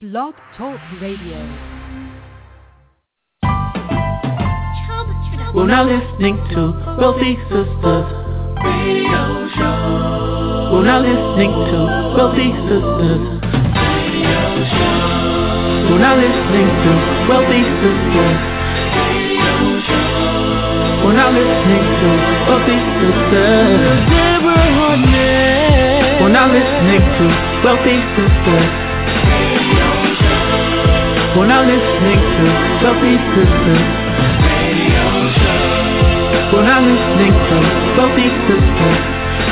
Blog Talk Radio. We're now listening to Wealthy Sistas Radio Show. We're now listening to Wealthy Sistas Radio Show. We're now listening to Wealthy Sistas Radio Show. We're now listening to Wealthy Sistas Deborah Hartnett. We're now listening to Wealthy Sistas. We're now listening to Wealthy Sistas Radio Show. We're now listening to Wealthy Sistas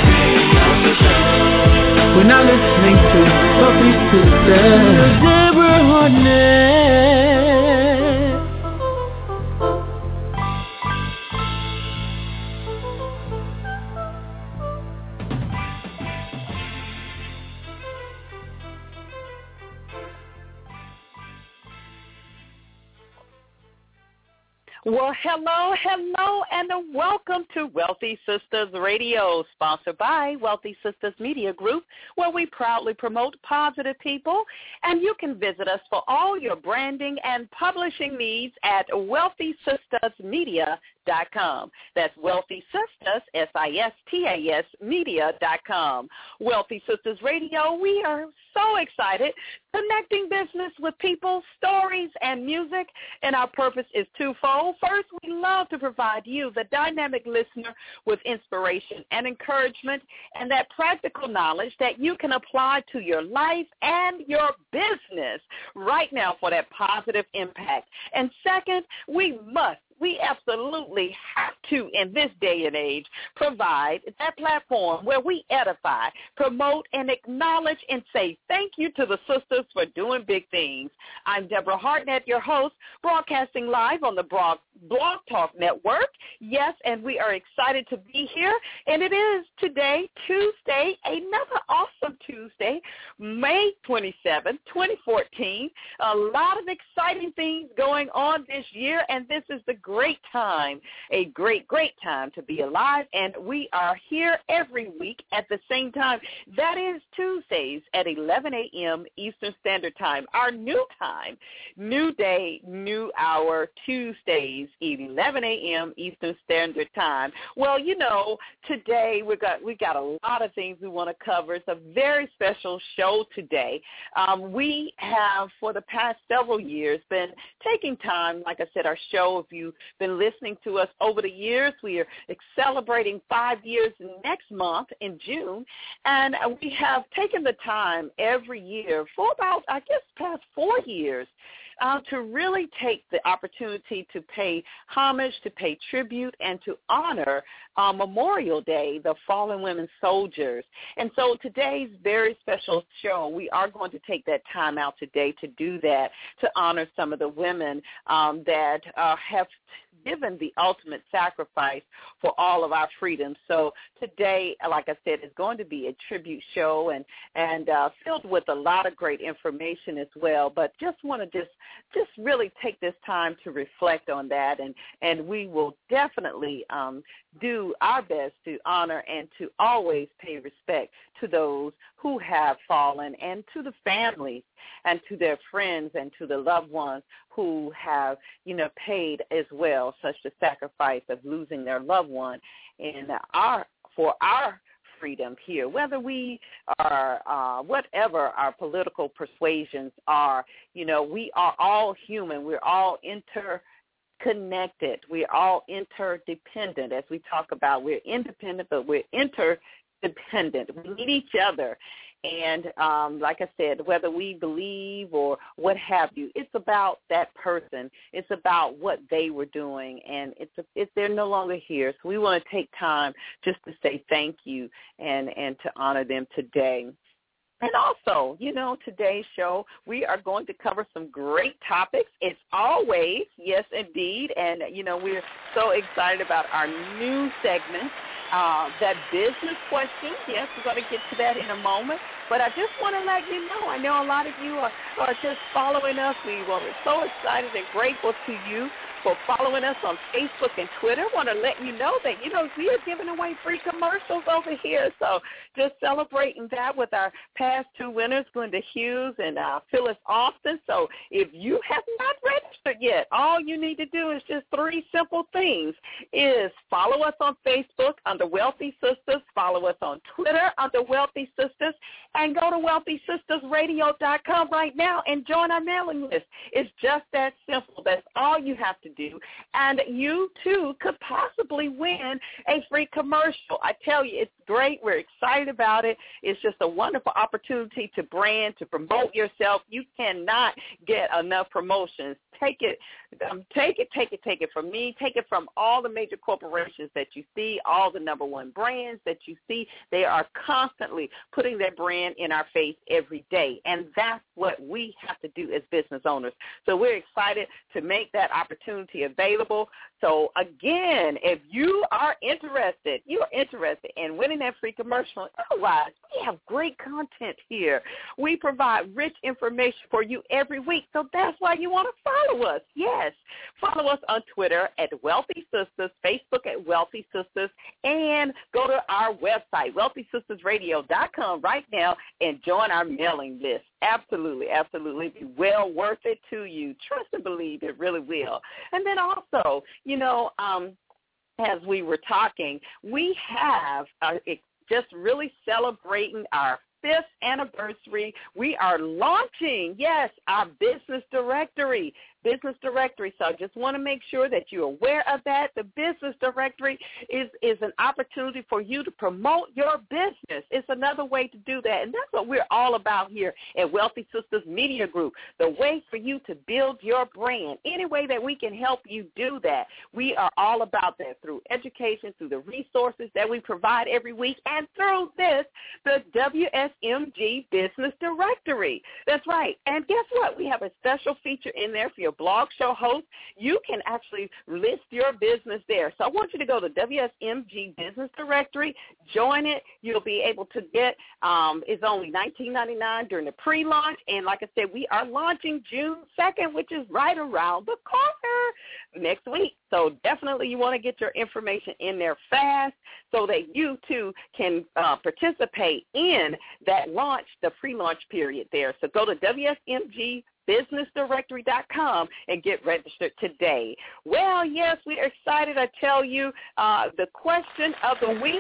Radio Show. We're now listening to Wealthy Sistas Deborah Hartnett. Well, hello, and welcome to Wealthy Sistas Radio, sponsored by Wealthy Sistas Media Group, where we proudly promote positive people. And you can visit us for all your branding and publishing needs at WealthySistasMedia.com. That's Wealthy Sistas, S-I-S-T-A-S, media.com. Wealthy Sistas Radio, we are so excited, connecting business with people, stories, and music, and our purpose is twofold. First, we love to provide you, the dynamic listener, with inspiration and encouragement and that practical knowledge that you can apply to your life and your business right now for that positive impact. And second, we absolutely have to, in this day and age, provide that platform where we edify, promote, and acknowledge and say thank you to the sisters for doing big things. I'm Deborah Hartnett, your host, broadcasting live on the Blog Talk Network. Yes, and we are excited to be here. And it is today, Tuesday, another awesome Tuesday, May 27, 2014. A lot of exciting things going on this year, and this is the great time, a great time to be alive, and we are here every week at the same time. That is Tuesdays at 11 a.m. Eastern Standard Time, our new time, new day, new hour, Tuesdays, 11 a.m. Eastern Standard Time. Well, you know, today we got a lot of things we want to cover. It's a very special show today. We have, for the past several years, been taking time, like I said, our show, if you've been listening to us over the years, we are celebrating 5 years next month in June, and we have taken the time every year for about, I guess, past 4 years to really take the opportunity to pay homage, to pay tribute, and to honor Memorial Day, the fallen women soldiers. And so today's very special show, we are going to take that time out today to do that, to honor some of the women that have given the ultimate sacrifice for all of our freedoms. So today, like I said, is going to be a tribute show and filled with a lot of great information as well. But just want to just really take this time to reflect on that, and we will definitely do our best to honor and to always pay respect to those who have fallen, and to the families and to their friends and to the loved ones who have, paid as well such the sacrifice of losing their loved one for our freedom here, whether we are, whatever our political persuasions are, we are all human. We're all interconnected. We're all interdependent. As we talk about, we're independent, but we're interdependent. We need each other. And like I said, whether we believe or what have you, it's about that person. It's about what they were doing, and they're no longer here. So we want to take time just to say thank you and to honor them today. And also, today's show, we are going to cover some great topics. It's always, yes, indeed. And, we're so excited about our new segment, that business question. Yes, we're going to get to that in a moment. But I just want to let you know, I know a lot of you are just following us. We are so excited and grateful to you for following us on Facebook and Twitter. I want to let you know that, you know, we are giving away free commercials over here. So just celebrating that with our past two winners, Glenda Hughes and Phyllis Austin. So if you have not registered yet, all you need to do is just three simple things, is follow us on Facebook under Wealthy Sistas, follow us on Twitter under Wealthy Sistas, and go to WealthySistasRadio.com right now and join our mailing list. It's just that simple. That's all you have to do. And you, too, could possibly win a free commercial. I tell you, it's great. We're excited about it. It's just a wonderful opportunity to brand, to promote yourself. You cannot get enough promotions. Take it from me. Take it from all the major corporations that you see, all the number one brands that you see. They are constantly putting their brand in our face every day, and that's what we have to do as business owners. So we're excited to make that opportunity available. So, again, if you are interested in winning that free commercial. Otherwise, we have great content here. We provide rich information for you every week, so that's why you want to follow us. Yes, follow us on Twitter at Wealthy Sistas, Facebook at Wealthy Sistas, and go to our website, WealthySistasRadio.com right now and join our mailing list. Absolutely, absolutely. It'll be well worth it to you. Trust and believe it really will. And then also, you know, as we were talking, we have just really celebrating our 5th anniversary. We are launching, yes, our business directory. Business directory. So I just want to make sure that you're aware of that. The business directory is an opportunity for you to promote your business. It's another way to do that. And that's what we're all about here at Wealthy Sistas Media Group, the way for you to build your brand. Any way that we can help you do that, we are all about that through education, through the resources that we provide every week, and through this, the WSMG Business Directory. That's right. And guess what? We have a special feature in there for your blog show host. You can actually list your business there. So I want you to go to WSMG Business Directory, join it. You'll be able to get, it's only $19.99 during the pre-launch. And like I said, we are launching June 2nd, which is right around the corner next week. So definitely you want to get your information in there fast so that you, too, can participate in that launch, the pre-launch period there. So go to WSMG businessdirectory.com and get registered today. Well, yes, we are excited. I tell you, the question of the week,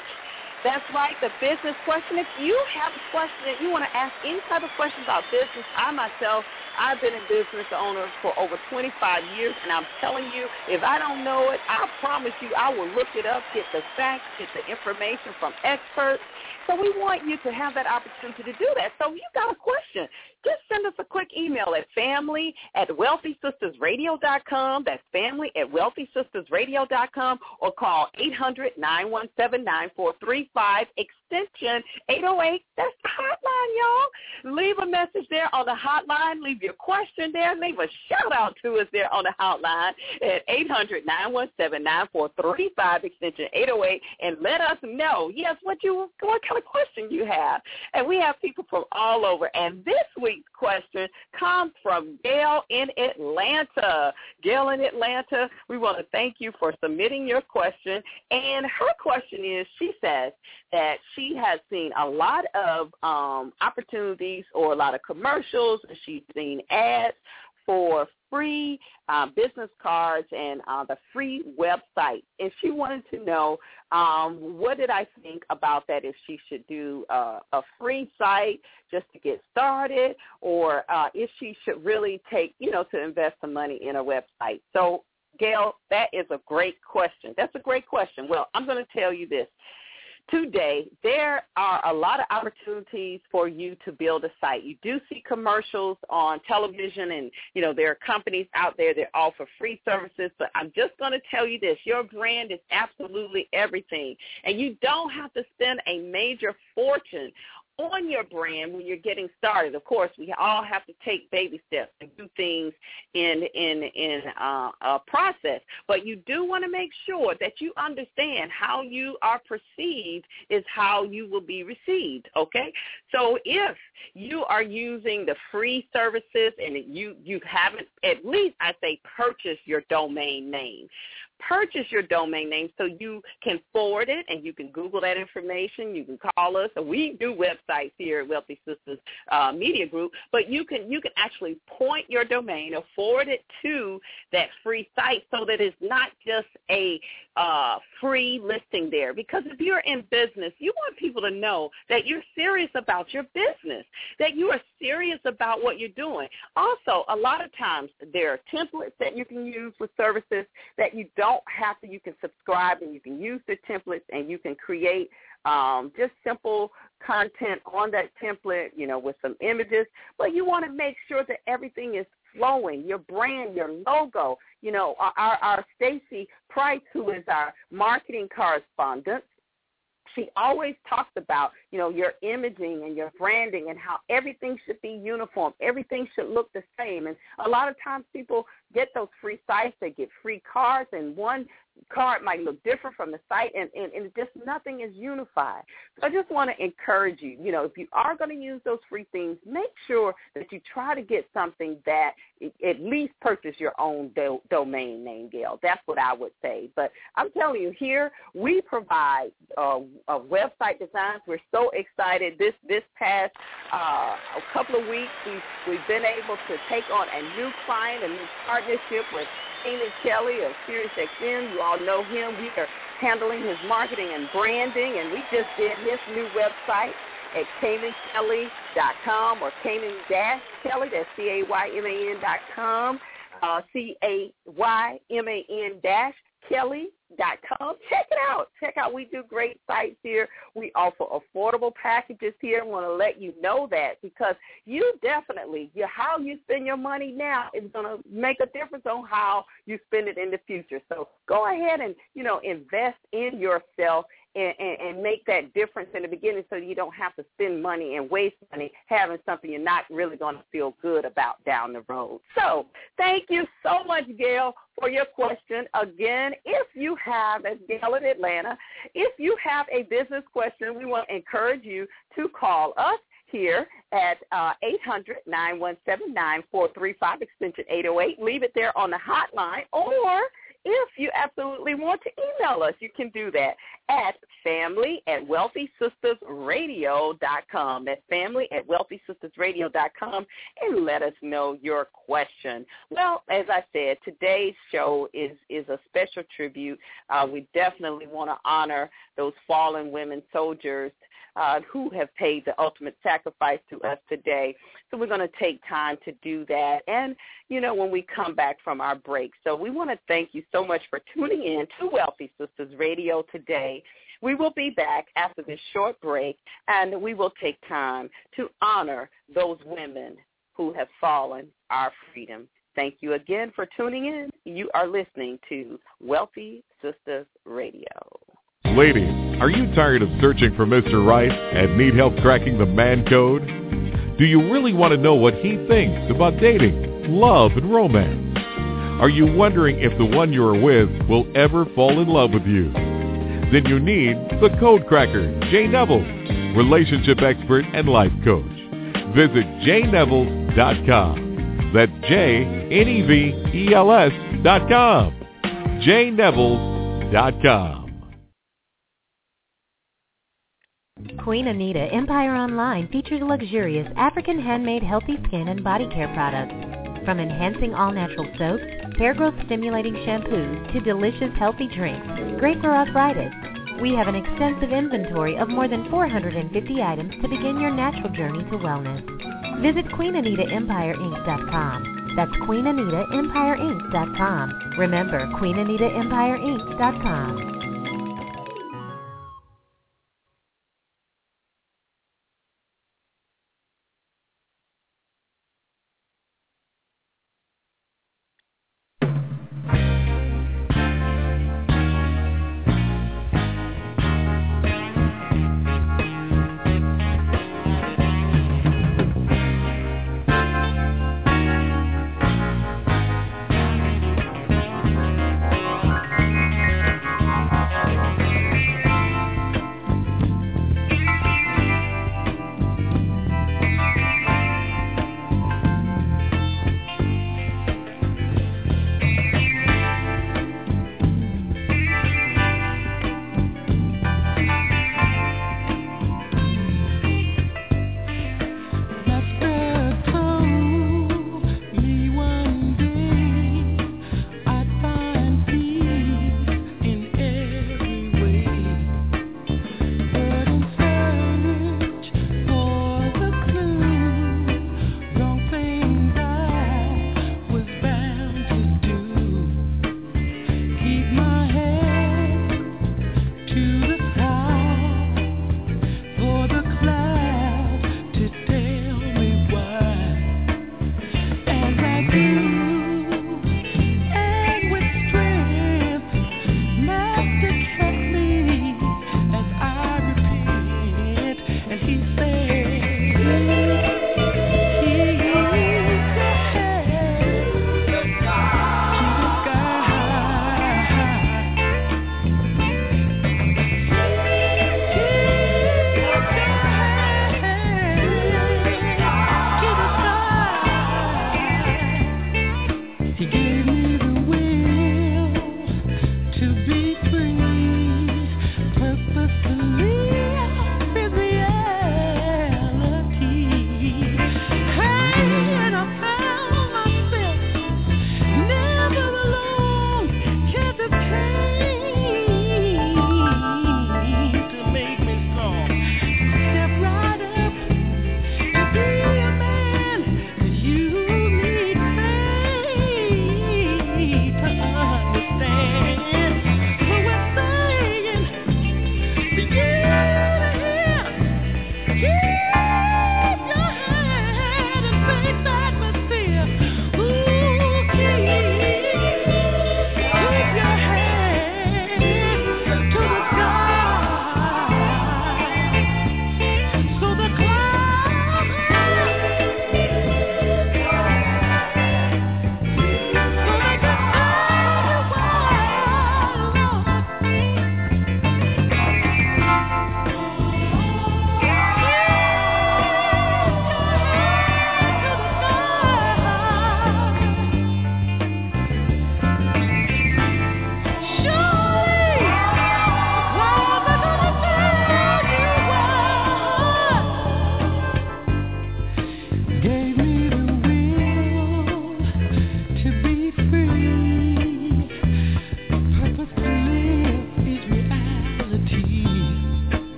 that's right, the business question. If you have a question that you want to ask, any type of question about business, I myself, I've been a business owner for over 25 years, and I'm telling you, if I don't know it, I promise you I will look it up, get the facts, get the information from experts. So we want you to have that opportunity to do that. So if you've got a question, just send us a quick email at family@wealthysistasradio.com. That's family@wealthysistasradio.com, or call 800-917-9435, extension 808. That's the hotline, y'all. Leave a message there on the hotline. Leave your question there. Leave a shout-out to us there on the hotline at 800-917-9435, extension 808, and let us know, yes, what kind of question you have. And we have people from all over. And this week, question comes from Gail in Atlanta. Gail in Atlanta, we want to thank you for submitting your question. And her question is, she says that she has seen a lot of opportunities or a lot of commercials. She's seen ads for free business cards and the free website. And she wanted to know, what did I think about that, if she should do a free site just to get started, or if she should really take, you know, to invest some money in a website. So, Gail, that is a great question. That's a great question. Well, I'm going to tell you this. Today, there are a lot of opportunities for you to build a site. You do see commercials on television, and, you know, there are companies out there that offer free services, but I'm just going to tell you this. Your brand is absolutely everything, and you don't have to spend a major fortune on your brand when you're getting started. Of course, we all have to take baby steps and do things in a process. But you do want to make sure that you understand how you are perceived is how you will be received, okay? So if you are using the free services and you haven't, at least I say purchase your domain name. Purchase your domain name so you can forward it, and you can Google that information. You can call us. We do websites here at Wealthy Sistas Media Group, but you can actually point your domain or forward it to that free site so that it's not just a free listing there. Because if you're in business, you want people to know that you're serious about your business, that you are serious about what you're doing. Also, a lot of times there are templates that you can use for services that you don't have to. You can subscribe and you can use the templates and you can create just simple content on that template, you know, with some images. But you want to make sure that everything is flowing, your brand, your logo. You know, our Stacy Price, who is our marketing correspondent, she always talks about, you know, your imaging and your branding and how everything should be uniform. Everything should look the same. And a lot of times people get those free sites, they get free cards, and one card might look different from the site, and just nothing is unified. So I just want to encourage you, you know, if you are going to use those free things, make sure that you try to get something that at least purchase your own domain name, Gail. That's what I would say. But I'm telling you, here we provide website designs. We're so excited. This past a couple of weeks, we've been able to take on a new client, a new partnership with Cayman Kelly of SiriusXM. You all know him. We are handling his marketing and branding, and we just did his new website at CaymanKelly.com or Cayman-Kelly, that's CAYMAN.com, CAYMAN-Kelly.com. Check it out. Check out. We do great sites here. We offer affordable packages here. I want to let you know that, because you definitely, how you spend your money now is going to make a difference on how you spend it in the future. So go ahead and, you know, invest in yourself and make that difference in the beginning so you don't have to spend money and waste money having something you're not really going to feel good about down the road. So thank you so much, Gail, for your question. Again, if you have, as Gail in Atlanta, if you have a business question, we want to encourage you to call us here at 800-917-9435, extension 808. Leave it there on the hotline, or if you absolutely want to email us, you can do that at family@wealthysistasradio.com. That's family@wealthysistasradio.com, and let us know your question. Well, as I said, today's show is a special tribute. We definitely want to honor those fallen women soldiers who have paid the ultimate sacrifice to us today. So we're going to take time to do that, and, you know, when we come back from our break. So we want to thank you so much for tuning in to Wealthy Sistas Radio today. We will be back after this short break, and we will take time to honor those women who have fallen our freedom. Thank you again for tuning in. You are listening to Wealthy Sistas Radio. Ladies, are you tired of searching for Mr. Right and need help cracking the man code? Do you really want to know what he thinks about dating, love, and romance? Are you wondering if the one you are with will ever fall in love with you? Then you need the Code Cracker, Jay Neville, relationship expert and life coach. Visit jnevels.com. That's JNEVELS.com. JNevels.com. Queen Anita Empire Online features luxurious African handmade healthy skin and body care products. From enhancing all-natural soaps, hair growth stimulating shampoos, to delicious healthy drinks, great for arthritis. We have an extensive inventory of more than 450 items to begin your natural journey to wellness. Visit QueenAnitaEmpireInc.com. That's QueenAnitaEmpireInc.com. Remember, QueenAnitaEmpireInc.com.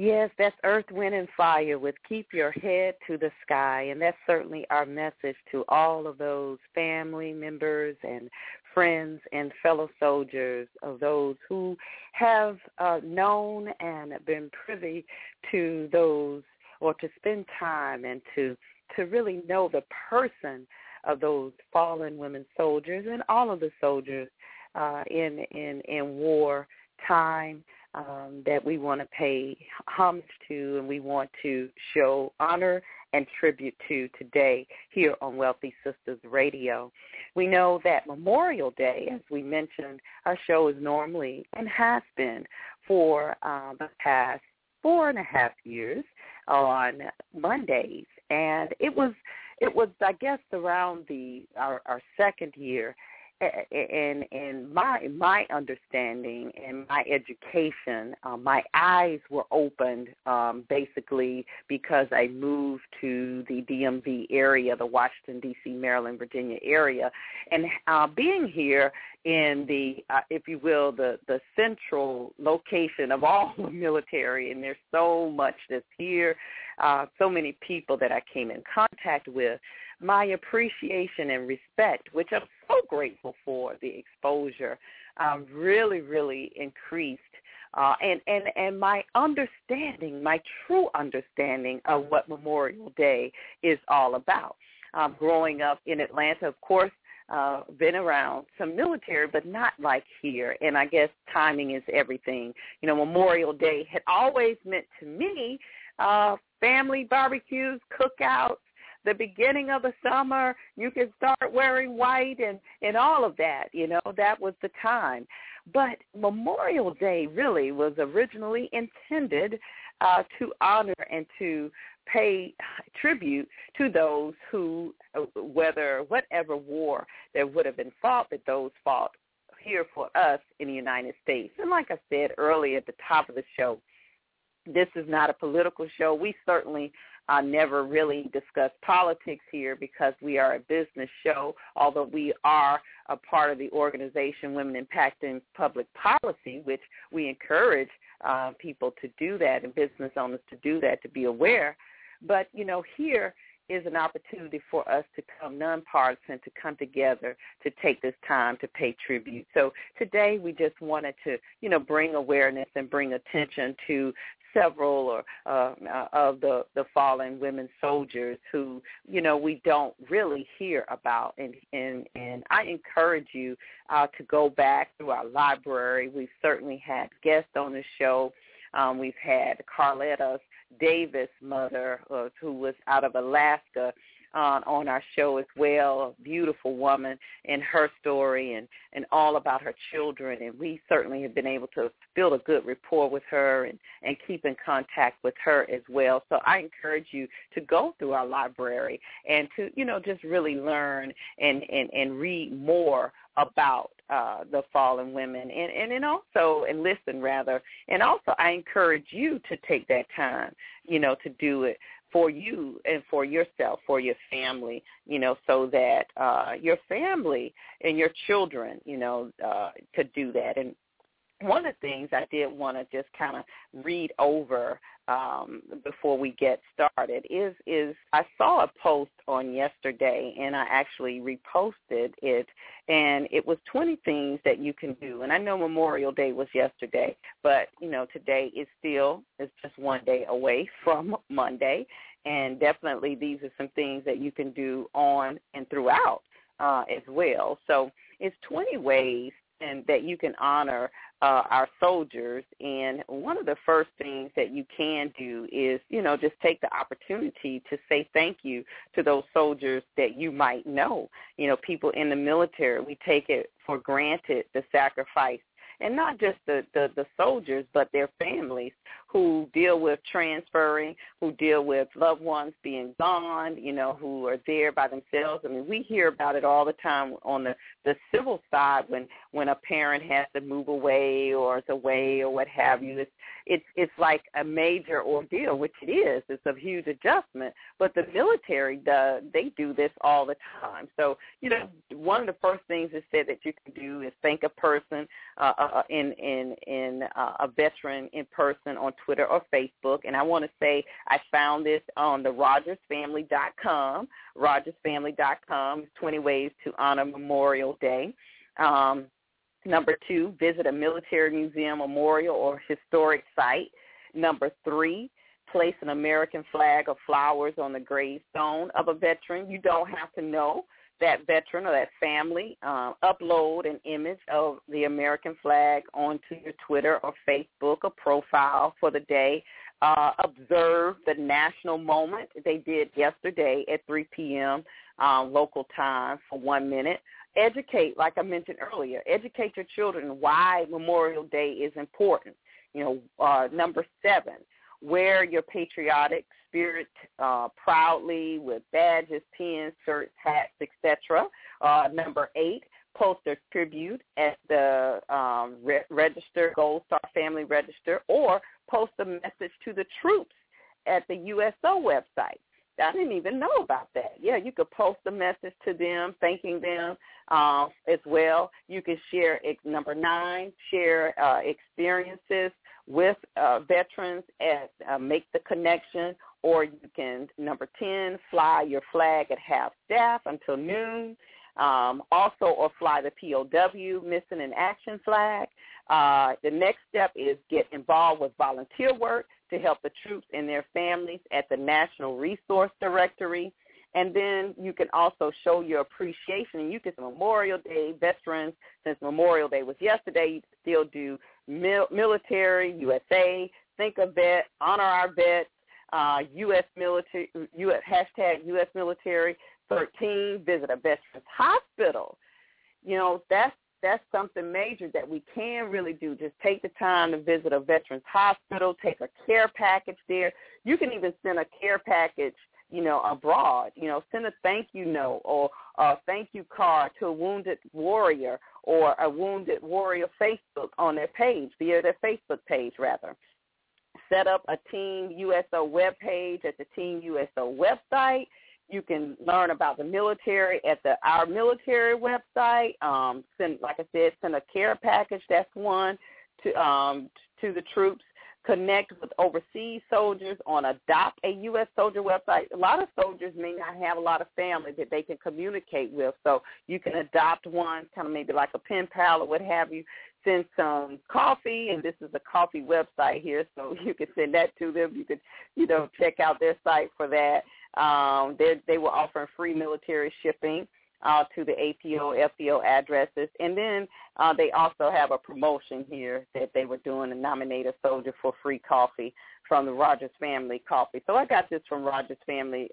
Yes, that's Earth, Wind, and Fire with Keep Your Head to the Sky. And that's certainly our message to all of those family members and friends and fellow soldiers, of those who have known and been privy to those, or to spend time and to really know the person of those fallen women soldiers and all of the soldiers in war time. That we want to pay homage to, and we want to show honor and tribute to today here on Wealthy Sistas Radio. We know that Memorial Day, as we mentioned, our show is normally and has been for the past 4.5 years on Mondays, and it was I guess around our second year. And my understanding and my education, my eyes were opened basically because I moved to the DMV area, the Washington, D.C., Maryland, Virginia area. And being here in the, if you will, the central location of all the military, and there's so much that's here, so many people that I came in contact with, my appreciation and respect, which I'm so grateful for, the exposure, really, really increased. And my understanding, my true understanding of what Memorial Day is all about. Growing up in Atlanta, of course, been around some military, but not like here. And I guess timing is everything. You know, Memorial Day had always meant to me family barbecues, cookouts, the beginning of the summer, you can start wearing white and all of that, you know, that was the time. But Memorial Day really was originally intended to honor and to pay tribute to those who, whatever war that would have been fought, that those fought here for us in the United States. And like I said earlier at the top of the show, this is not a political show. We certainly never really discuss politics here because we are a business show, although we are a part of the organization Women Impacting Public Policy, which we encourage people to do that and business owners to do that, to be aware. But, you know, here is an opportunity for us to come nonpartisan, to come together, to take this time to pay tribute. So today we just wanted to, you know, bring awareness and bring attention to several of the fallen women soldiers who, you know, we don't really hear about. And I encourage you to go back through our library. We've certainly had guests on the show. We've had Carletta Davis' mother, who was out of Alaska, on our show as well, a beautiful woman and her story and all about her children. And we certainly have been able to build a good rapport with her and keep in contact with her as well. So I encourage you to go through our library and to, you know, just really learn and read more about the fallen women and also, and listen rather. And also I encourage you to take that time, you know, to do it for you and for yourself, for your family, you know, so that your family and your children, you know, could do that. And one of the things I did want to just kind of read over before we get started is I saw a post on yesterday, and I actually reposted it, and it was 20 things that you can do. And I know Memorial Day was yesterday, but, you know, today is still, it's just one day away from Monday, and definitely these are some things that you can do on and throughout as well. So it's 20 ways and that you can honor our soldiers. And one of the first things that you can do is, you know, just take the opportunity to say thank you to those soldiers that you might know. You know, people in the military, we take it for granted, the sacrifice, and not just the soldiers, but their families who deal with transferring, who deal with loved ones being gone, you know, who are there by themselves. I mean, we hear about it all the time on the civil side when a parent has to move away or is away or what have you. It's like a major ordeal, which it is. It's a huge adjustment. But the military, they do this all the time. So, you know, one of the first things it said that you can do is thank a person, a veteran in person on Twitter or Facebook. And I want to say I found this on the RogersFamily.com. RogersFamily.com, 20 ways to honor Memorial Day. Number 2, visit a military museum, memorial, or historic site. Number 3, place an American flag or flowers on the gravestone of a veteran. You don't have to know that veteran or that family. Upload an image of the American flag onto your Twitter or Facebook, a profile for the day. Observe the national moment they did yesterday at 3 p.m. Local time for 1 minute. Educate, like I mentioned earlier, educate your children why Memorial Day is important. Number 7, wear your patriotic spirit proudly with badges, pins, shirts, hats, etc. Number 8, post a tribute at the register, Gold Star Family Register, or post a message to the troops at the USO website. I didn't even know about that. Yeah, you could post a message to them, thanking them as well. You can share, number 9, share experiences with veterans at Make the Connection, or you can, number 10, fly your flag at half-staff until noon, also or fly the POW, Missing in Action flag. The next step is get involved with volunteer work to help the troops and their families at the National Resource Directory. And then you can also show your appreciation. And you can, Memorial Day, veterans, since Memorial Day was yesterday, you can still do military, USA, think of vet, honor our vets, U.S. military, hashtag U.S. military 13, visit a veterans hospital. That's something major that we can really do. Just take the time to visit a veterans hospital, take a care package there. You can even send a care package, abroad. Send a thank you note or a thank you card to a wounded warrior or a wounded warrior Facebook on their page, via their Facebook page, rather. Set up a Team USO webpage at the Team USO website. You can learn about the military at the Our Military website. Send a care package. That's one to the troops. Connect with overseas soldiers on Adopt a U.S. Soldier website. A lot of soldiers may not have a lot of family that they can communicate with, so you can adopt one, kind of maybe like a pen pal or what have you. Send some coffee, and this is a coffee website here, so you can send that to them. You can, check out their site for that. They were offering free military shipping to the APO, FPO addresses. And then they also have a promotion here that they were doing to nominate a soldier for free coffee from the Rogers Family Coffee. So I got this from Rogers Family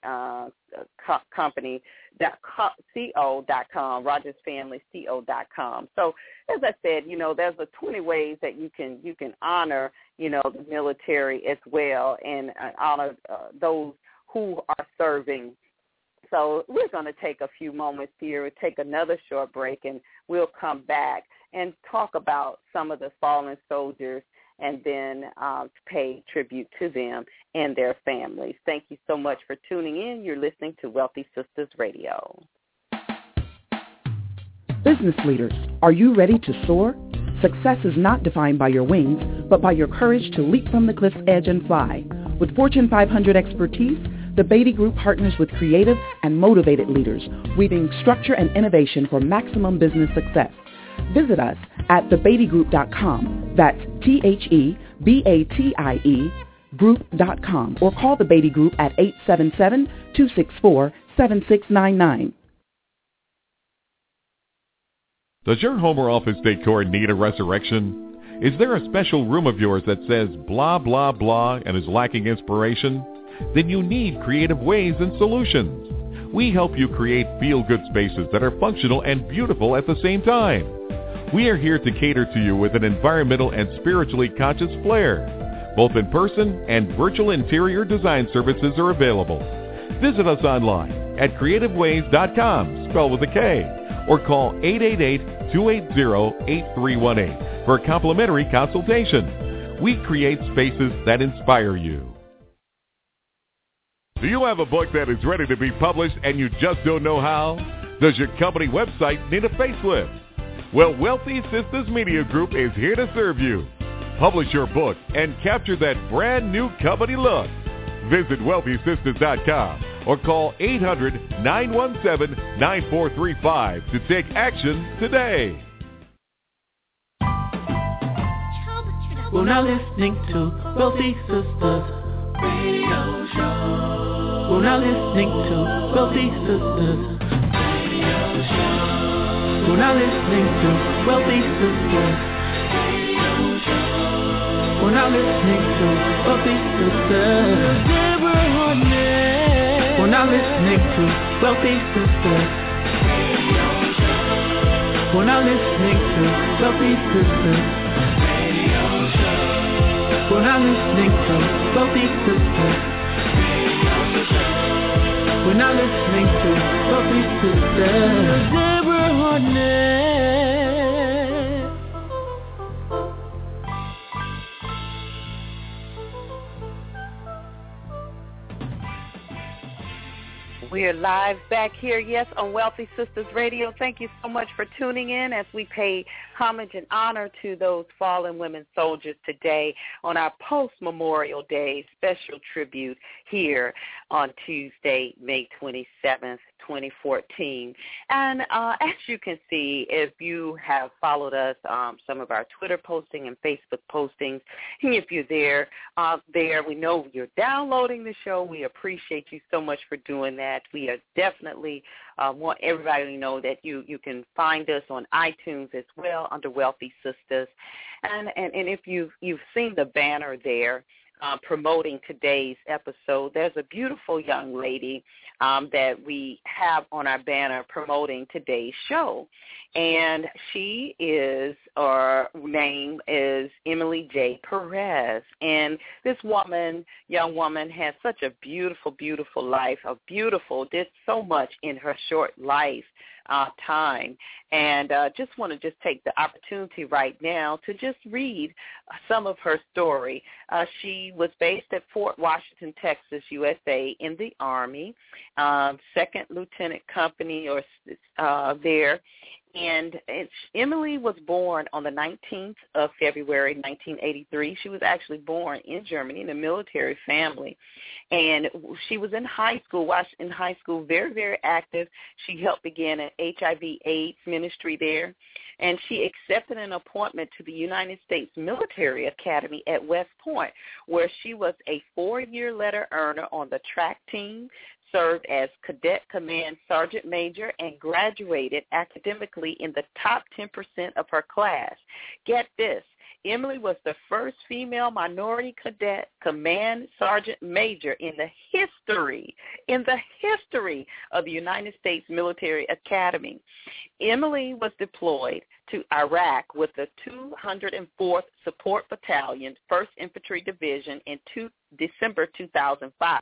Company.co.com, RogersFamilyCO.com. So as I said, there's the 20 ways that you can honor, the military as well, and honor those who are serving. So we're going to take a few moments here, we'll take another short break, and we'll come back and talk about some of the fallen soldiers and then pay tribute to them and their families. Thank you so much for tuning in. You're listening to Wealthy Sistas Radio. Business leaders, are you ready to soar? Success is not defined by your wings, but by your courage to leap from the cliff's edge and fly. With Fortune 500 expertise, The Batie Group partners with creative and motivated leaders, weaving structure and innovation for maximum business success. Visit us at thebatiegroup.com. That's TheBatie Group.com, or call The Batie Group at 877-264-7699. Does your home or office decor need a resurrection? Is there a special room of yours that says blah, blah, blah and is lacking inspiration? Then you need Creative Ways and Solutions. We help you create feel-good spaces that are functional and beautiful at the same time. We are here to cater to you with an environmental and spiritually conscious flair. Both in-person and virtual interior design services are available. Visit us online at creativeways.com, spelled with a K, or call 888-280-8318 for a complimentary consultation. We create spaces that inspire you. Do you have a book that is ready to be published and you just don't know how? Does your company website need a facelift? Well, Wealthy Sistas Media Group is here to serve you. publish your book, and capture that brand new company look. Visit WealthySistas.com or call 800-917-9435 to take action today. We're now listening to Wealthy Sistas Radio Show. We're now listening to Wealthy Sistas Radio Show. We're now listening to Wealthy Sistas. We're now listening to Wealthy Sistas. Deborah Hartnett. We're now listening to Wealthy Sistas. We're now listening to Wealthy Sistas. We're now listening to Wealthy Sistas. We're now listening to Wealthy Sistas. Deborah Hartnett. We are live back here, yes, on Wealthy Sistas Radio. Thank you so much for tuning in as we pay homage and honor to those fallen women soldiers today on our post-Memorial Day special tribute here on Tuesday, May 27th, 2014. And as you can see, if you have followed us, some of our Twitter posting and Facebook postings, if you're there, we know you're downloading the show. We appreciate you so much for doing that. We are definitely want everybody to know that you can find us on iTunes as well under Wealthy Sistas. And if you've seen the banner there, promoting today's episode, there's a beautiful young lady that we have on our banner promoting today's show. And her name is Emily J. Perez. And this young woman has such a beautiful, beautiful life, did so much in her short life. Time. And just want to take the opportunity right now to just read some of her story. She was based at Fort Washington, Texas, USA, in the Army, second lieutenant company there. And Emily was born on the 19th of February, 1983. She was actually born in Germany in a military family. And she was in high school, very, very active. She helped begin an HIV/AIDS ministry there. And she accepted an appointment to the United States Military Academy at West Point, where she was a 4-year letter earner on the track team, served as Cadet Command Sergeant Major, and graduated academically in the top 10% of her class. Get this, Emily was the first female minority Cadet Command Sergeant Major in the history of the United States Military Academy. Emily was deployed to Iraq with the 204th Support Battalion, 1st Infantry Division in December 2005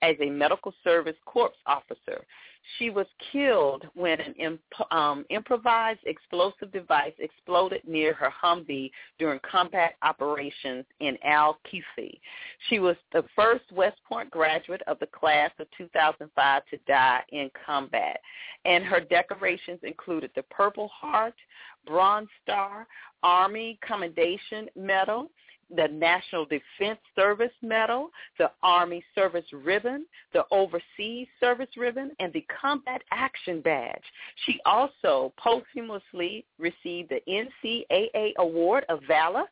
as a medical service corps officer. She was killed when an improvised explosive device exploded near her Humvee during combat operations in Al-Kisi. She was the first West Point graduate of the class of 2005 to die in combat, and her decorations included the Purple Heart, Bronze Star, Army Commendation Medal, the National Defense Service Medal, the Army Service Ribbon, the Overseas Service Ribbon, and the Combat Action Badge. She also posthumously received the NCAA Award of Valor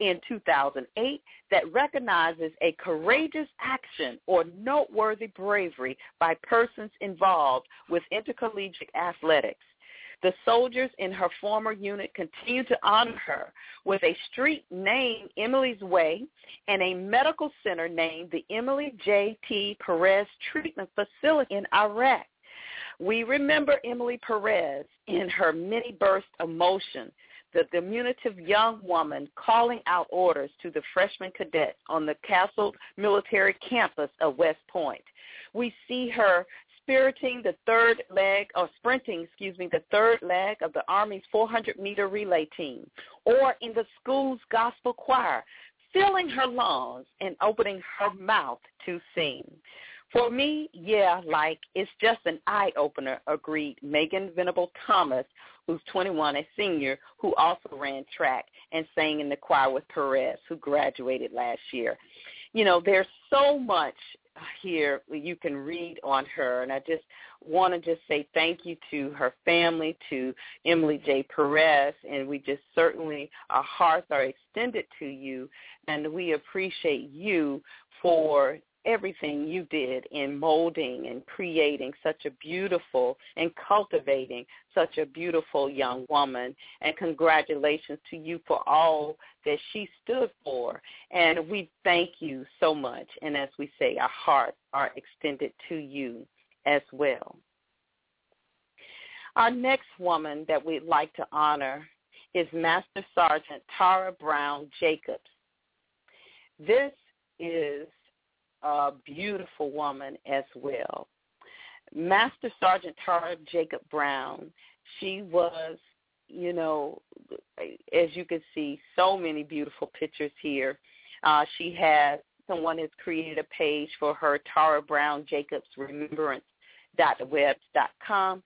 in 2008 that recognizes a courageous action or noteworthy bravery by persons involved with intercollegiate athletics. The soldiers in her former unit continue to honor her with a street named Emily's Way and a medical center named the Emily J.T. Perez Treatment Facility in Iraq. We remember Emily Perez in her many bursts of motion, the diminutive young woman calling out orders to the freshman cadets on the Castle Military Campus of West Point. We see her sprinting the third leg of the Army's 400-meter relay team, or in the school's gospel choir, filling her lungs and opening her mouth to sing. For me, yeah, like, it's just an eye-opener, agreed Megan Venable Thomas, who's 21, a senior, who also ran track and sang in the choir with Perez, who graduated last year. You know, there's so much here you can read on her, and I just want to just say thank you to her family, to Emily J. Perez, and we just certainly, our hearts are extended to you, and we appreciate you for everything you did in molding and creating such a beautiful and cultivating such a beautiful young woman. And congratulations to you for all that she stood for. And we thank you so much. And as we say, our hearts are extended to you as well. Our next woman that we'd like to honor is Master Sergeant Tara Brown Jacobs. This is a beautiful woman as well. Master Sergeant Tara Jacob Brown, she was, you know, as you can see, so many beautiful pictures here. She has, someone has created a page for her, Tara Brown Jacobs Remembrance.webs.com.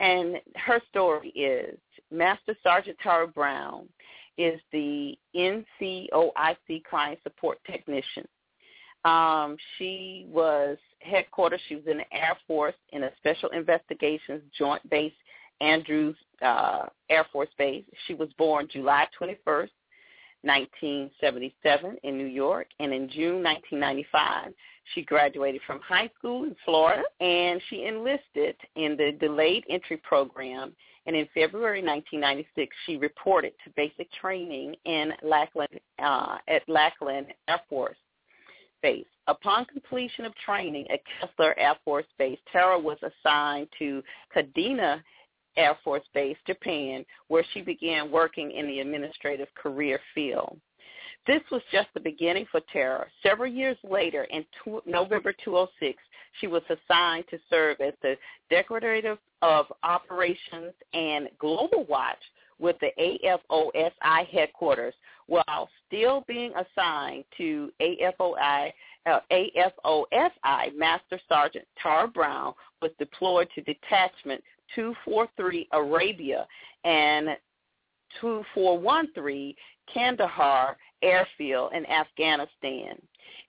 And her story is Master Sergeant Tara Brown is the NCOIC Client Support Technician. She was headquartered. She was in the Air Force in a Special Investigations Joint Base, Andrews Air Force Base. She was born July 21st, 1977 in New York, and in June 1995, she graduated from high school in Florida, and she enlisted in the Delayed Entry Program, and in February 1996, she reported to basic training in Lackland, at Lackland Air Force Base. Upon completion of training at Kessler Air Force Base, Tara was assigned to Kadena Air Force Base, Japan, where she began working in the administrative career field. This was just the beginning for Tara. Several years later, in November 2006, she was assigned to serve as the Director of Operations and Global Watch with the AFOSI headquarters, while still being assigned to AFOSI, Master Sergeant Tara Brown was deployed to Detachment 243 Arabia and 2413 Kandahar Airfield in Afghanistan.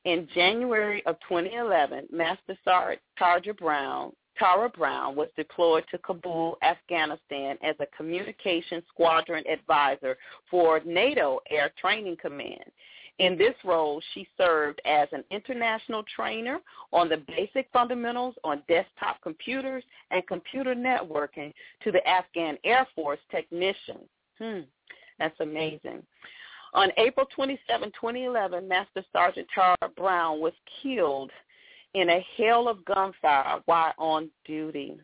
In January of 2011, Master Sergeant Tara Brown was deployed to Kabul, Afghanistan, as a communications squadron advisor for NATO Air Training Command. In this role, she served as an international trainer on the basic fundamentals on desktop computers and computer networking to the Afghan Air Force technicians. That's amazing. On April 27, 2011, Master Sergeant Tara Brown was killed in a hail of gunfire while on duty.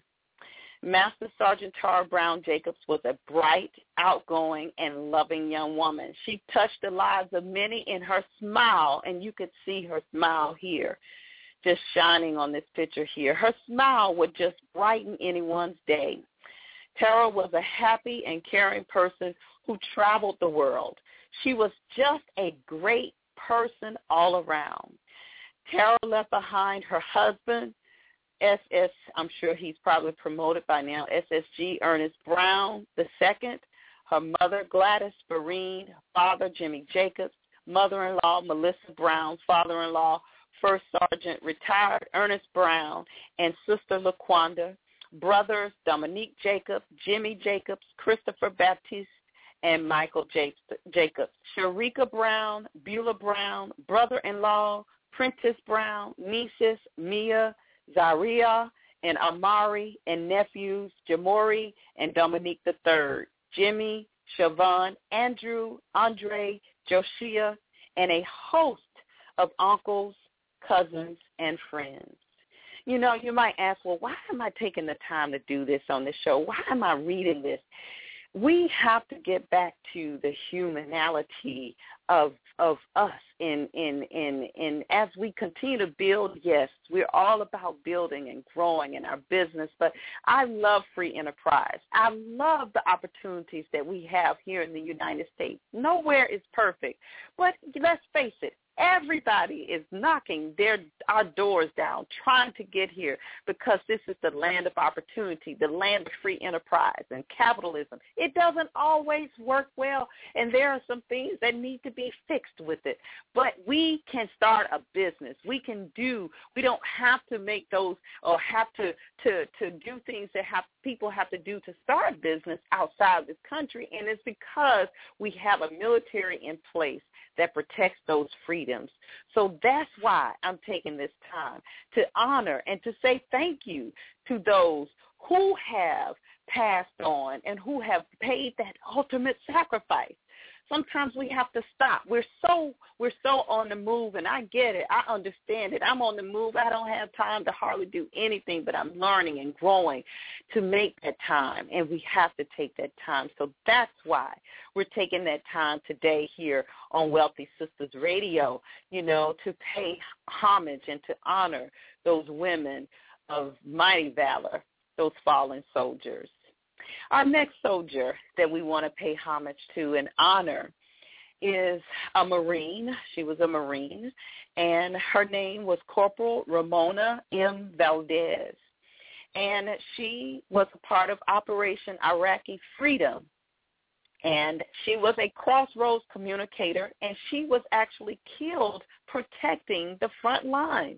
Master Sergeant Tara Brown Jacobs was a bright, outgoing, and loving young woman. She touched the lives of many in her smile, and you could see her smile here, just shining on this picture here. Her smile would just brighten anyone's day. Tara was a happy and caring person who traveled the world. She was just a great person all around. Tara left behind her husband, SS, I'm sure he's probably promoted by now, SSG Ernest Brown II, her mother Gladys Vereen, father Jimmy Jacobs, mother-in-law Melissa Brown, father-in-law First Sergeant retired Ernest Brown, and sister LaQuanda, brothers Dominique Jacobs, Jimmy Jacobs, Christopher Baptiste, and Michael Jacobs, Sharika Brown, Beulah Brown, brother-in-law Prentice Brown, nieces Mia, Zaria, and Amari, and nephews Jamori and Dominique III, Jimmy, Siobhan, Andrew, Andre, Josiah, and a host of uncles, cousins, and friends. You know, you might ask, well, why am I taking the time to do this on the show? Why am I reading this? We have to get back to the humanality of us in as we continue to build. Yes, we're all about building and growing in our business, but I love free enterprise. I love the opportunities that we have here in the United States. Nowhere is perfect, but let's face it, Everybody is knocking our doors down, trying to get here, because this is the land of opportunity, the land of free enterprise and capitalism. It doesn't always work well, and there are some things that need to be fixed with it. But we can start a business. We don't have to make those or have to do things that people have to do to start business outside this country, and it's because we have a military in place that protects those freedoms. So that's why I'm taking this time to honor and to say thank you to those who have passed on and who have paid that ultimate sacrifice. Sometimes we have to stop. We're so on the move, and I get it. I understand it. I'm on the move. I don't have time to hardly do anything, but I'm learning and growing to make that time, and we have to take that time. So that's why we're taking that time today here on Wealthy Sistas Radio, to pay homage and to honor those women of mighty valor, those fallen soldiers. Our next soldier that we want to pay homage to and honor is a Marine. She was a Marine, and her name was Corporal Ramona M. Valdez, and she was a part of Operation Iraqi Freedom, and she was a crossroads communicator, and she was actually killed protecting the front line.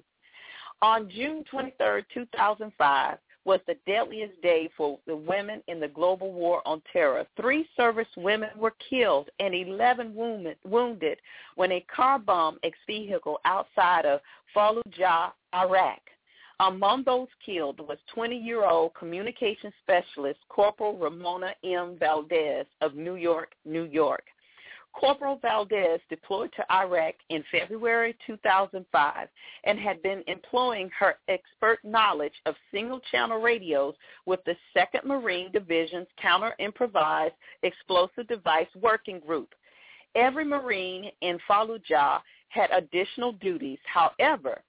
On June 23, 2005, was the deadliest day for the women in the global war on terror. 3 service women were killed and 11 wounded when a car bombed a vehicle outside of Fallujah, Iraq. Among those killed was 20-year-old communication specialist Corporal Ramona M. Valdez of New York, New York. Corporal Valdez deployed to Iraq in February 2005 and had been employing her expert knowledge of single-channel radios with the 2nd Marine Division's Counter-Improvised Explosive Device Working Group. Every Marine in Fallujah had additional duties. However,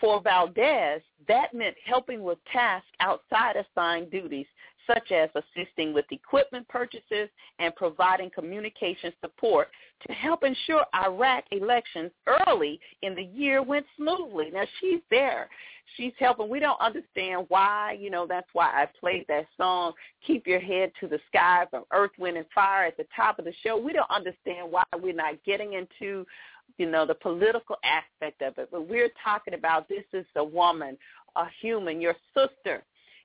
for Valdez, that meant helping with tasks outside assigned duties, such as assisting with equipment purchases and providing communication support to help ensure Iraq elections early in the year went smoothly. Now, she's there. She's helping. We don't understand why. That's why I played that song, Keep Your Head to the Sky from Earth, Wind, and Fire at the top of the show. We don't understand why we're not getting into, the political aspect of it. But we're talking about this is a woman, a human, your sister,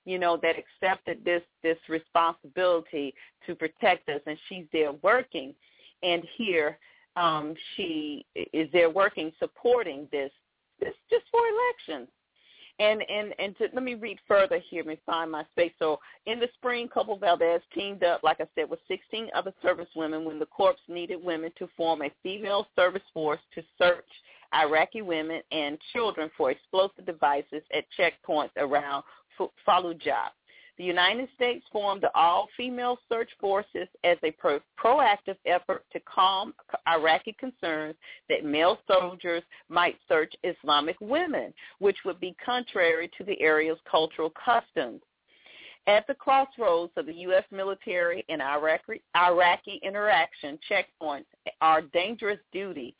that accepted this responsibility to protect us, and she's there working. And here she is there working, supporting this just for elections. And let me read further here. Let me find my space. So in the spring, Corporal Valdez teamed up, like I said, with 16 other service women when the Corps needed women to form a female service force to search Iraqi women and children for explosive devices at checkpoints around Fallujah. The United States formed the all-female search forces as a proactive effort to calm Iraqi concerns that male soldiers might search Islamic women, which would be contrary to the area's cultural customs. At the crossroads of the U.S. military and Iraqi interaction, checkpoints are dangerous duty.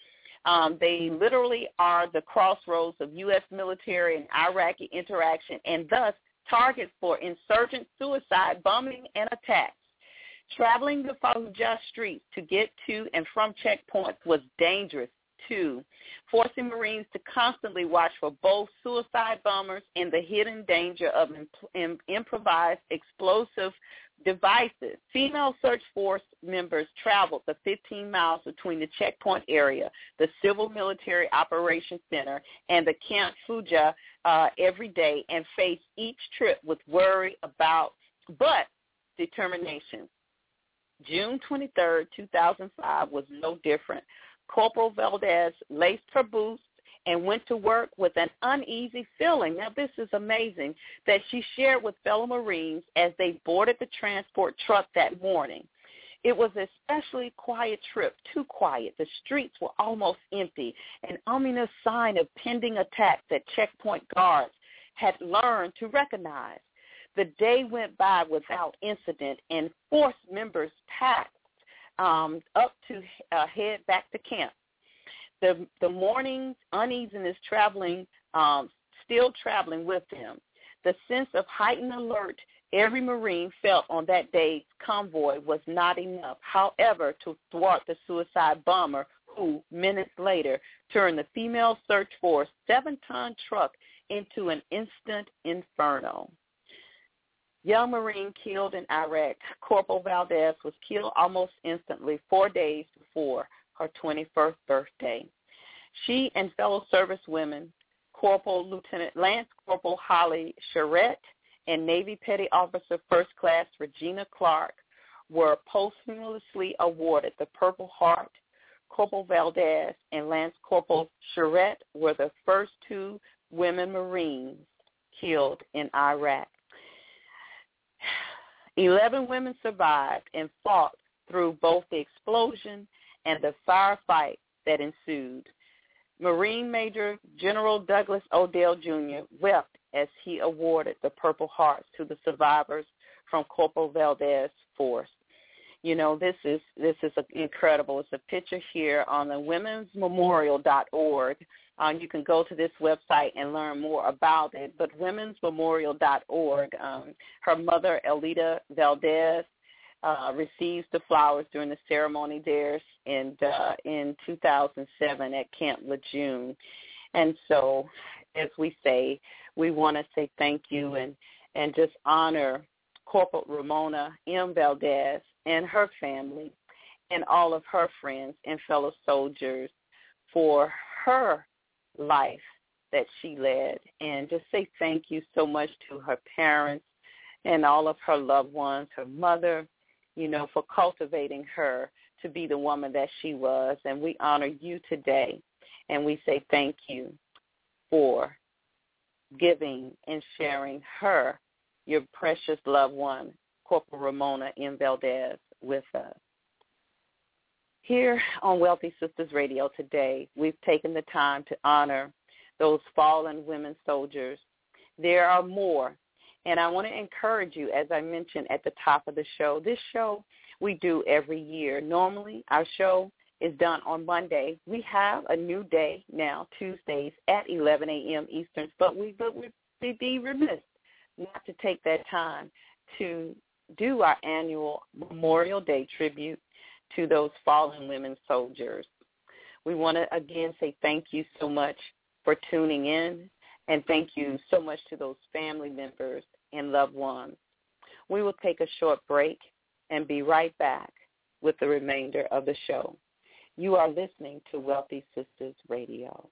They literally are the crossroads of U.S. military and Iraqi interaction, and thus targets for insurgent suicide, bombing, and attacks. Traveling the Fallujah streets to get to and from checkpoints was dangerous, too, forcing Marines to constantly watch for both suicide bombers and the hidden danger of improvised explosive devices. Female search force members traveled the 15 miles between the checkpoint area, the Civil Military Operations Center, and the Camp Fallujah every day, and faced each trip with worry but determination. June 23, 2005 was no different. Corporal Valdez laced her boots and went to work with an uneasy feeling. Now, this is amazing that she shared with fellow Marines as they boarded the transport truck that morning. It was an especially quiet trip, too quiet. The streets were almost empty, an ominous sign of pending attacks that checkpoint guards had learned to recognize. The day went by without incident, and force members packed up to head back to camp. The morning's uneasiness still traveling with them. The sense of heightened alert every Marine felt on that day's convoy was not enough, however, to thwart the suicide bomber who, minutes later, turned the female search for a 7-ton truck into an instant inferno. Young Marine killed in Iraq, Corporal Valdez, was killed almost instantly 4 days before her 21st birthday. She and fellow servicewomen, Corporal Lieutenant Lance Corporal Holly Charette and Navy Petty Officer First Class Regina Clark, were posthumously awarded the Purple Heart. Corporal Valdez and Lance Corporal Charette were the first two women Marines killed in Iraq. 11 women survived and fought through both the explosion and the firefight that ensued. Marine Major General Douglas Odell, Jr. wept as he awarded the Purple Hearts to the survivors from Corporal Valdez's force. You know, this is incredible. It's a picture here on the Women's Memorial.org. You can go to this website and learn more about it, but Women's Memorial.org. Her mother, Elita Valdez, receives the flowers during the ceremony there in 2007 at Camp Lejeune. And so, as we say, we want to say thank you and just honor Corporal Ramona M. Valdez and her family and all of her friends and fellow soldiers for her life that she led, and just say thank you so much to her parents and all of her loved ones, her mother, you know, for cultivating her to be the woman that she was. And we honor you today, and we say thank you for giving and sharing her, your precious loved one, Corporal Ramona M. Valdez, with us. Here on Wealthy Sistas Radio today, we've taken the time to honor those fallen women soldiers. There are more. And I want to encourage you, as I mentioned at the top of the show, this show we do every year. Normally, our show is done on Monday. We have a new day now, Tuesdays at 11 a.m. Eastern, but we'd be remiss not to take that time to do our annual Memorial Day tribute to those fallen women soldiers. We want to, again, say thank you so much for tuning in, and thank you so much to those family members and loved ones. We will take a short break and be right back with the remainder of the show. You are listening to Wealthy Sistas Radio.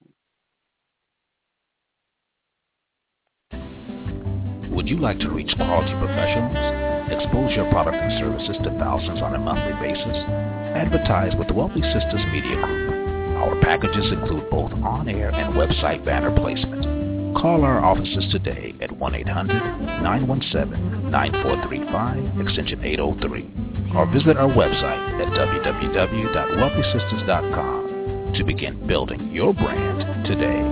Would you like to reach quality professionals? Expose your product and services to thousands on a monthly basis? Advertise with the Wealthy Sistas Media Group. Our packages include both on-air and website banner placement. Call our offices today at 1-800-917-9435, extension 803, or visit our website at www.wealthysisters.com to begin building your brand today.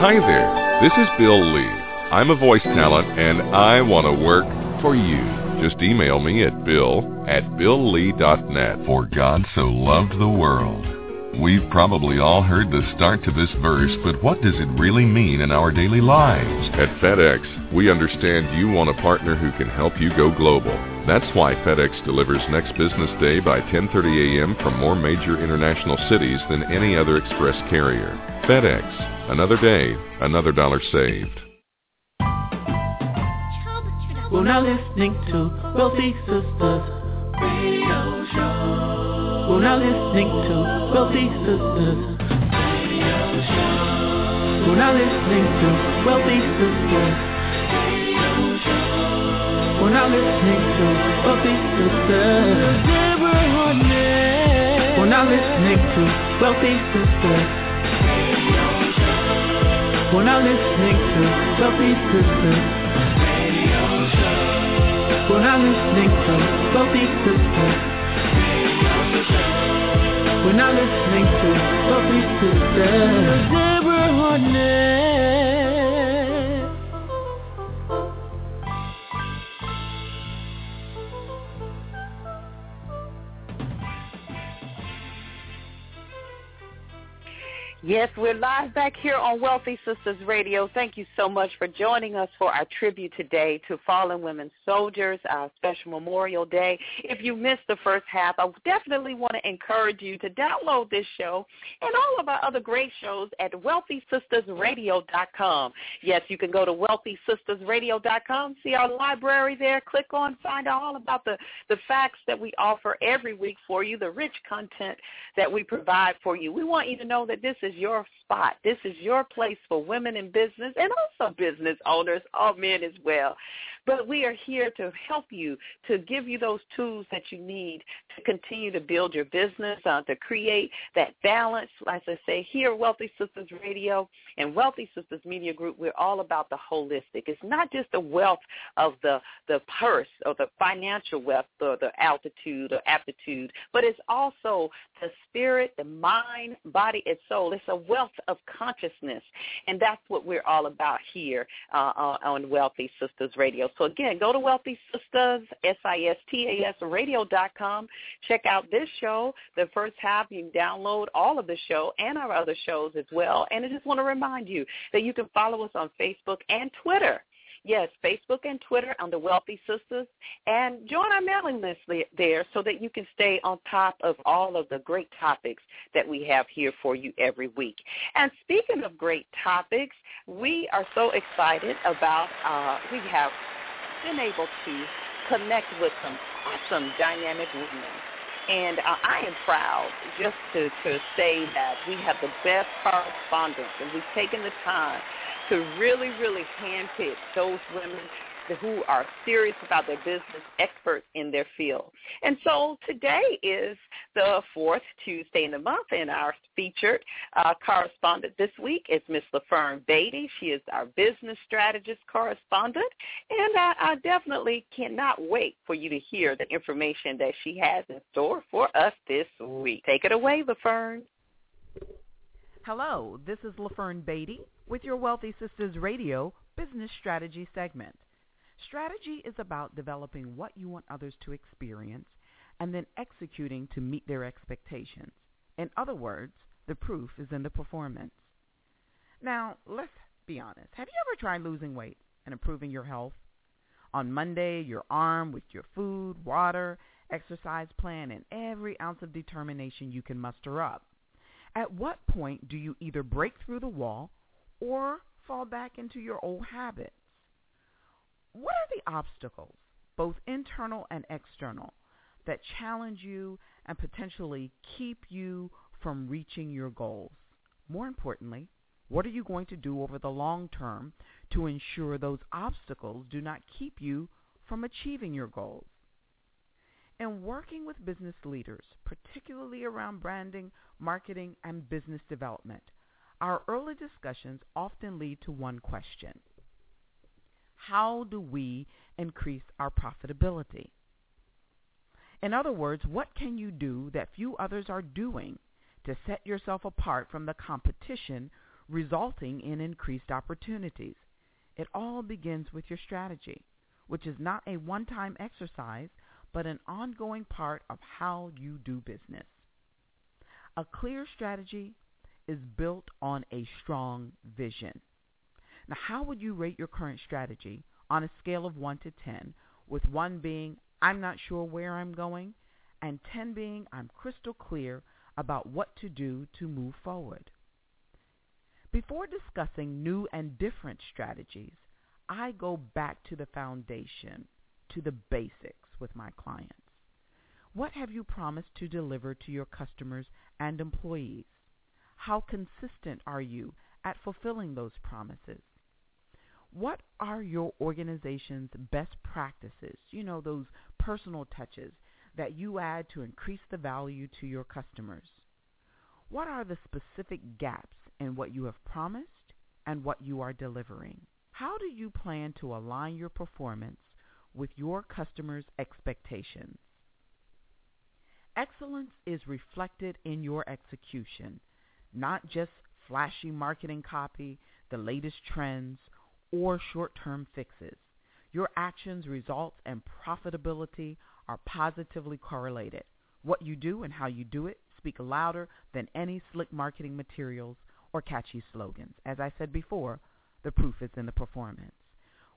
Hi there, this is Bill Lee. I'm a voice talent and I want to work for you. Just email me at bill@billlee.net. For God so loved the world. We've probably all heard the start to this verse, but what does it really mean in our daily lives? At FedEx, we understand you want a partner who can help you go global. That's why FedEx delivers next business day by 10:30 a.m. from more major international cities than any other express carrier. FedEx, another day, another dollar saved. We're now listening to Wealthy Sistas Radio Show. We're now listening to Wealthy Sistas Radio Show. We're now listening to Wealthy Sistas Radio Show. We're now listening to Wealthy Sistas Deborah Hartnett. We're now listening to Wealthy Sistas Radio Show. We're now listening to Wealthy Sistas. We're now listening to Wealthy Sistas. We're now listening to Wealthy Sistas. Deborah Hartnett. Yes, we're live back here on Wealthy Sistas Radio. Thank you so much for joining us for our tribute today to fallen women soldiers, our special Memorial Day. If you missed the first half, I definitely want to encourage you to download this show and all of our other great shows at WealthySistasRadio.com. Yes, you can go to WealthySistasRadio.com, see our library there, click on, find out all about the facts that we offer every week for you, the rich content that we provide for you. We want you to know that this is your spot. This is your place for women in business and also business owners, all men as well. But we are here to help you, to give you those tools that you need to continue to build your business, to create that balance. As I say, here at Wealthy Sistas Radio and Wealthy Sistas Media Group, we're all about the holistic. It's not just the wealth of the purse or the financial wealth or the altitude or aptitude, but it's also the spirit, the mind, body, and soul. It's a wealth of consciousness, and that's what we're all about here on Wealthy Sistas Radio. So, again, go to Wealthy Sistas, S-I-S-T-A-S, radio.com. Check out this show, the first half. You can download all of the show and our other shows as well. And I just want to remind you that you can follow us on Facebook and Twitter. Yes, Facebook and Twitter under Wealthy Sistas, and join our mailing list there so that you can stay on top of all of the great topics that we have here for you every week. And speaking of great topics, we are so excited about we have been able to connect with some awesome dynamic women. And I am proud just to say that we have the best correspondence, and we've taken the time to really, really handpick those women who are serious about their business, experts in their field. And so today is the fourth Tuesday in the month, and our featured correspondent this week is Ms. LaFern Beatty. She is our business strategist correspondent, and I definitely cannot wait for you to hear the information that she has in store for us this week. Take it away, LaFern. Hello, this is LaFern Beatty with your Wealthy Sistas Radio Business Strategy segment. Strategy is about developing what you want others to experience and then executing to meet their expectations. In other words, the proof is in the performance. Now, let's be honest. Have you ever tried losing weight and improving your health? On Monday, you're armed with your food, water, exercise plan, and every ounce of determination you can muster up. At what point do you either break through the wall or fall back into your old habits? What are the obstacles, both internal and external, that challenge you and potentially keep you from reaching your goals? More importantly, what are you going to do over the long term to ensure those obstacles do not keep you from achieving your goals? In working with business leaders, particularly around branding, marketing, and business development, our early discussions often lead to one question. How do we increase our profitability? In other words, what can you do that few others are doing to set yourself apart from the competition, resulting in increased opportunities? It all begins with your strategy, which is not a one-time exercise, but an ongoing part of how you do business. A clear strategy is built on a strong vision. Now, how would you rate your current strategy on a scale of 1 to 10, with 1 being, I'm not sure where I'm going, and 10 being, I'm crystal clear about what to do to move forward? Before discussing new and different strategies, I go back to the foundation, to the basics with my clients. What have you promised to deliver to your customers and employees? How consistent are you at fulfilling those promises? What are your organization's best practices, those personal touches that you add to increase the value to your customers? What are the specific gaps in what you have promised and what you are delivering? How do you plan to align your performance with your customers' expectations? Excellence is reflected in your execution, not just flashy marketing copy, the latest trends, or short-term fixes. Your actions, results, and profitability are positively correlated. What you do and how you do it speak louder than any slick marketing materials or catchy slogans. As I said before, the proof is in the performance.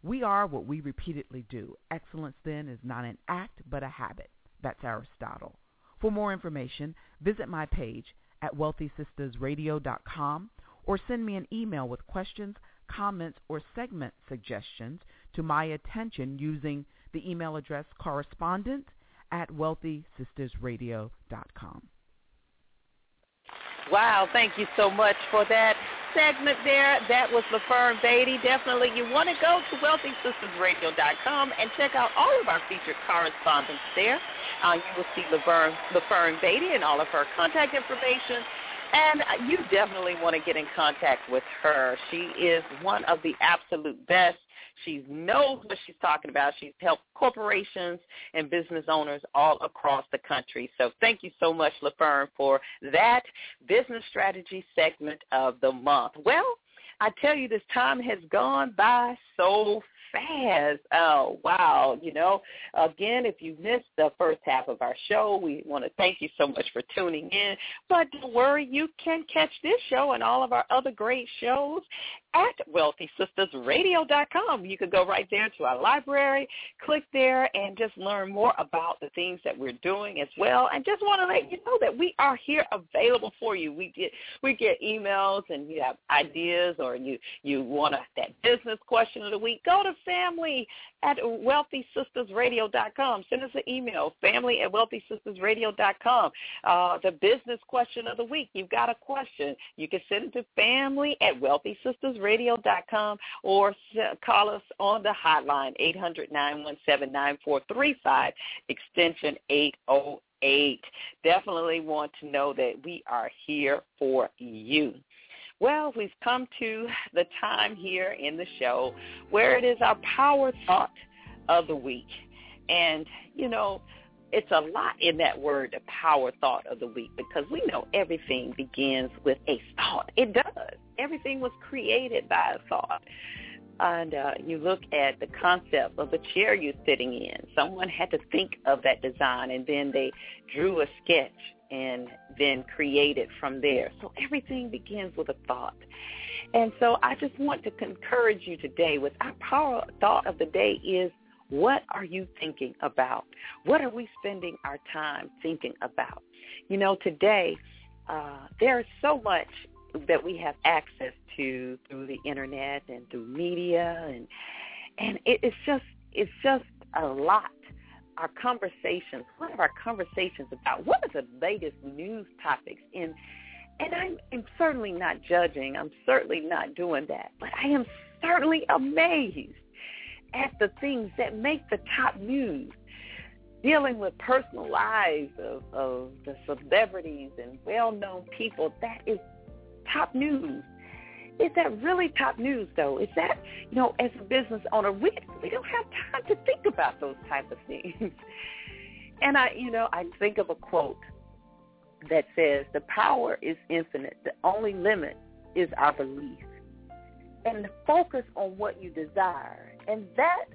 We are what we repeatedly do. Excellence, then, is not an act but a habit. That's Aristotle. For more information, visit my page at WealthySistasRadio.com or send me an email with questions, comments, or segment suggestions to my attention using the email address correspondent@WealthySistersRadio.com. Wow, thank you so much for that segment there. That was LaFern Beatty. Definitely you want to go to WealthySistersRadio.com and check out all of our featured correspondents there. You will see LaFern Beatty and all of her contact information. And you definitely want to get in contact with her. She is one of the absolute best. She knows what she's talking about. She's helped corporations and business owners all across the country. So thank you so much, LaFern, for that business strategy segment of the month. Well, I tell you, this time has gone by so fast. Oh, wow. You know, again, if you missed the first half of our show, we want to thank you so much for tuning in. But don't worry, you can catch this show and all of our other great shows at WealthySistersRadio.com. You can go right there to our library, click there, and just learn more about the things that we're doing as well. And just want to let you know that we are here available for you. We get emails, and you have ideas, or you want that business question of the week. Go to family@WealthySistersRadio.com. Send us an email, family@WealthySistersRadio.com. The business question of the week. You've got a question. You can send it to family@WealthySistersRadio.com or call us on the hotline, 800-917-9435, extension 808. Definitely want to know that we are here for you. Well, we've come to the time here in the show where it is our power thought of the week. And, you know, it's a lot in that word, the power thought of the week, because we know everything begins with a thought. It does. Everything was created by a thought. And you look at the concept of the chair you're sitting in. Someone had to think of that design, and then they drew a sketch and then created from there. So everything begins with a thought. And so I just want to encourage you today with our power thought of the day is, what are you thinking about? What are we spending our time thinking about? You know, today there is so much that we have access to through the internet and through media, and it's just a lot. Our conversations, what are our conversations about? What are the latest news topics? And I'm certainly not judging. I'm certainly not doing that. But I am certainly amazed at the things that make the top news, dealing with personal lives of the celebrities and well-known people. That is top news. Is that really top news, though? Is that, you know, as a business owner, we don't have time to think about those type of things. And I think of a quote that says, the power is infinite. The only limit is our belief. And focus on what you desire. And that,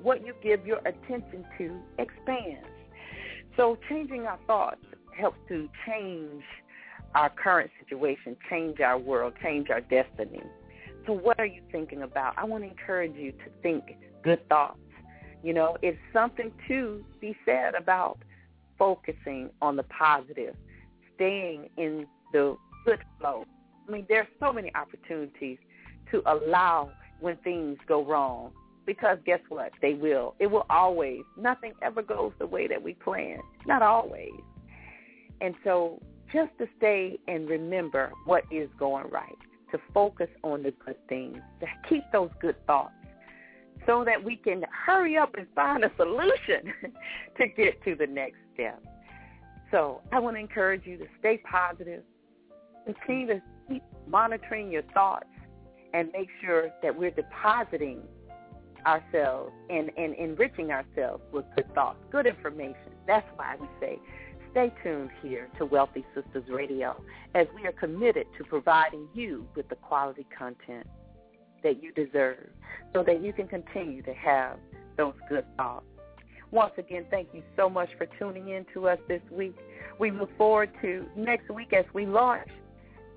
what you give your attention to, expands. So changing our thoughts helps to change our current situation, change our world, change our destiny. So what are you thinking about? I want to encourage you to think good thoughts. You know, it's something to be said about focusing on the positive, staying in the good flow. I mean, there are so many opportunities to allow when things go wrong, because guess what? They will. It will always. Nothing ever goes the way that we planned. Not always. And so just to stay and remember what is going right, to focus on the good things, to keep those good thoughts so that we can hurry up and find a solution to get to the next step. So I want to encourage you to stay positive, continue to keep monitoring your thoughts, and make sure that we're depositing ourselves and enriching ourselves with good thoughts, good information. That's why we say, stay tuned here to Wealthy Sistas Radio, as we are committed to providing you with the quality content that you deserve so that you can continue to have those good thoughts. Once again, thank you so much for tuning in to us this week. We look forward to next week as we launch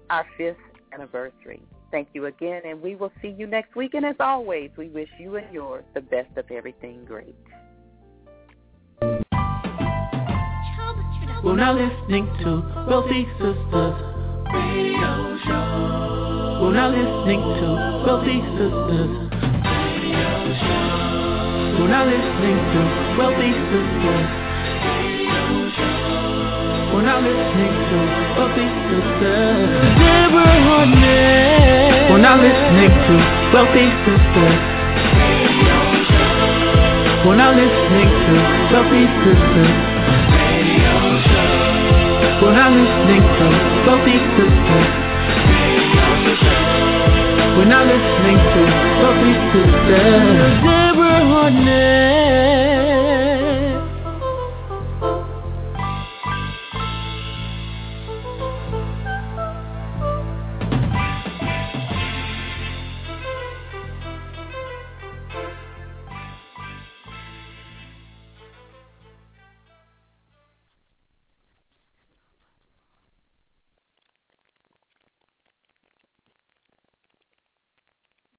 our 5th anniversary. Thank you again, and we will see you next week. And as always, we wish you and yours the best of everything great. We're now listening to Wealthy Sistas Radio Show. We're now listening to Wealthy Sistas Radio Show. We're now listening to Wealthy Sistas. We're now listening to Wealthy Sistas, Deborah Hartnett. We're now listening to Wealthy Sistas. We're now listening to Wealthy Sistas. We're now listening to Wealthy Sistas. We're now listening to Wealthy Sistas, Deborah Hartnett.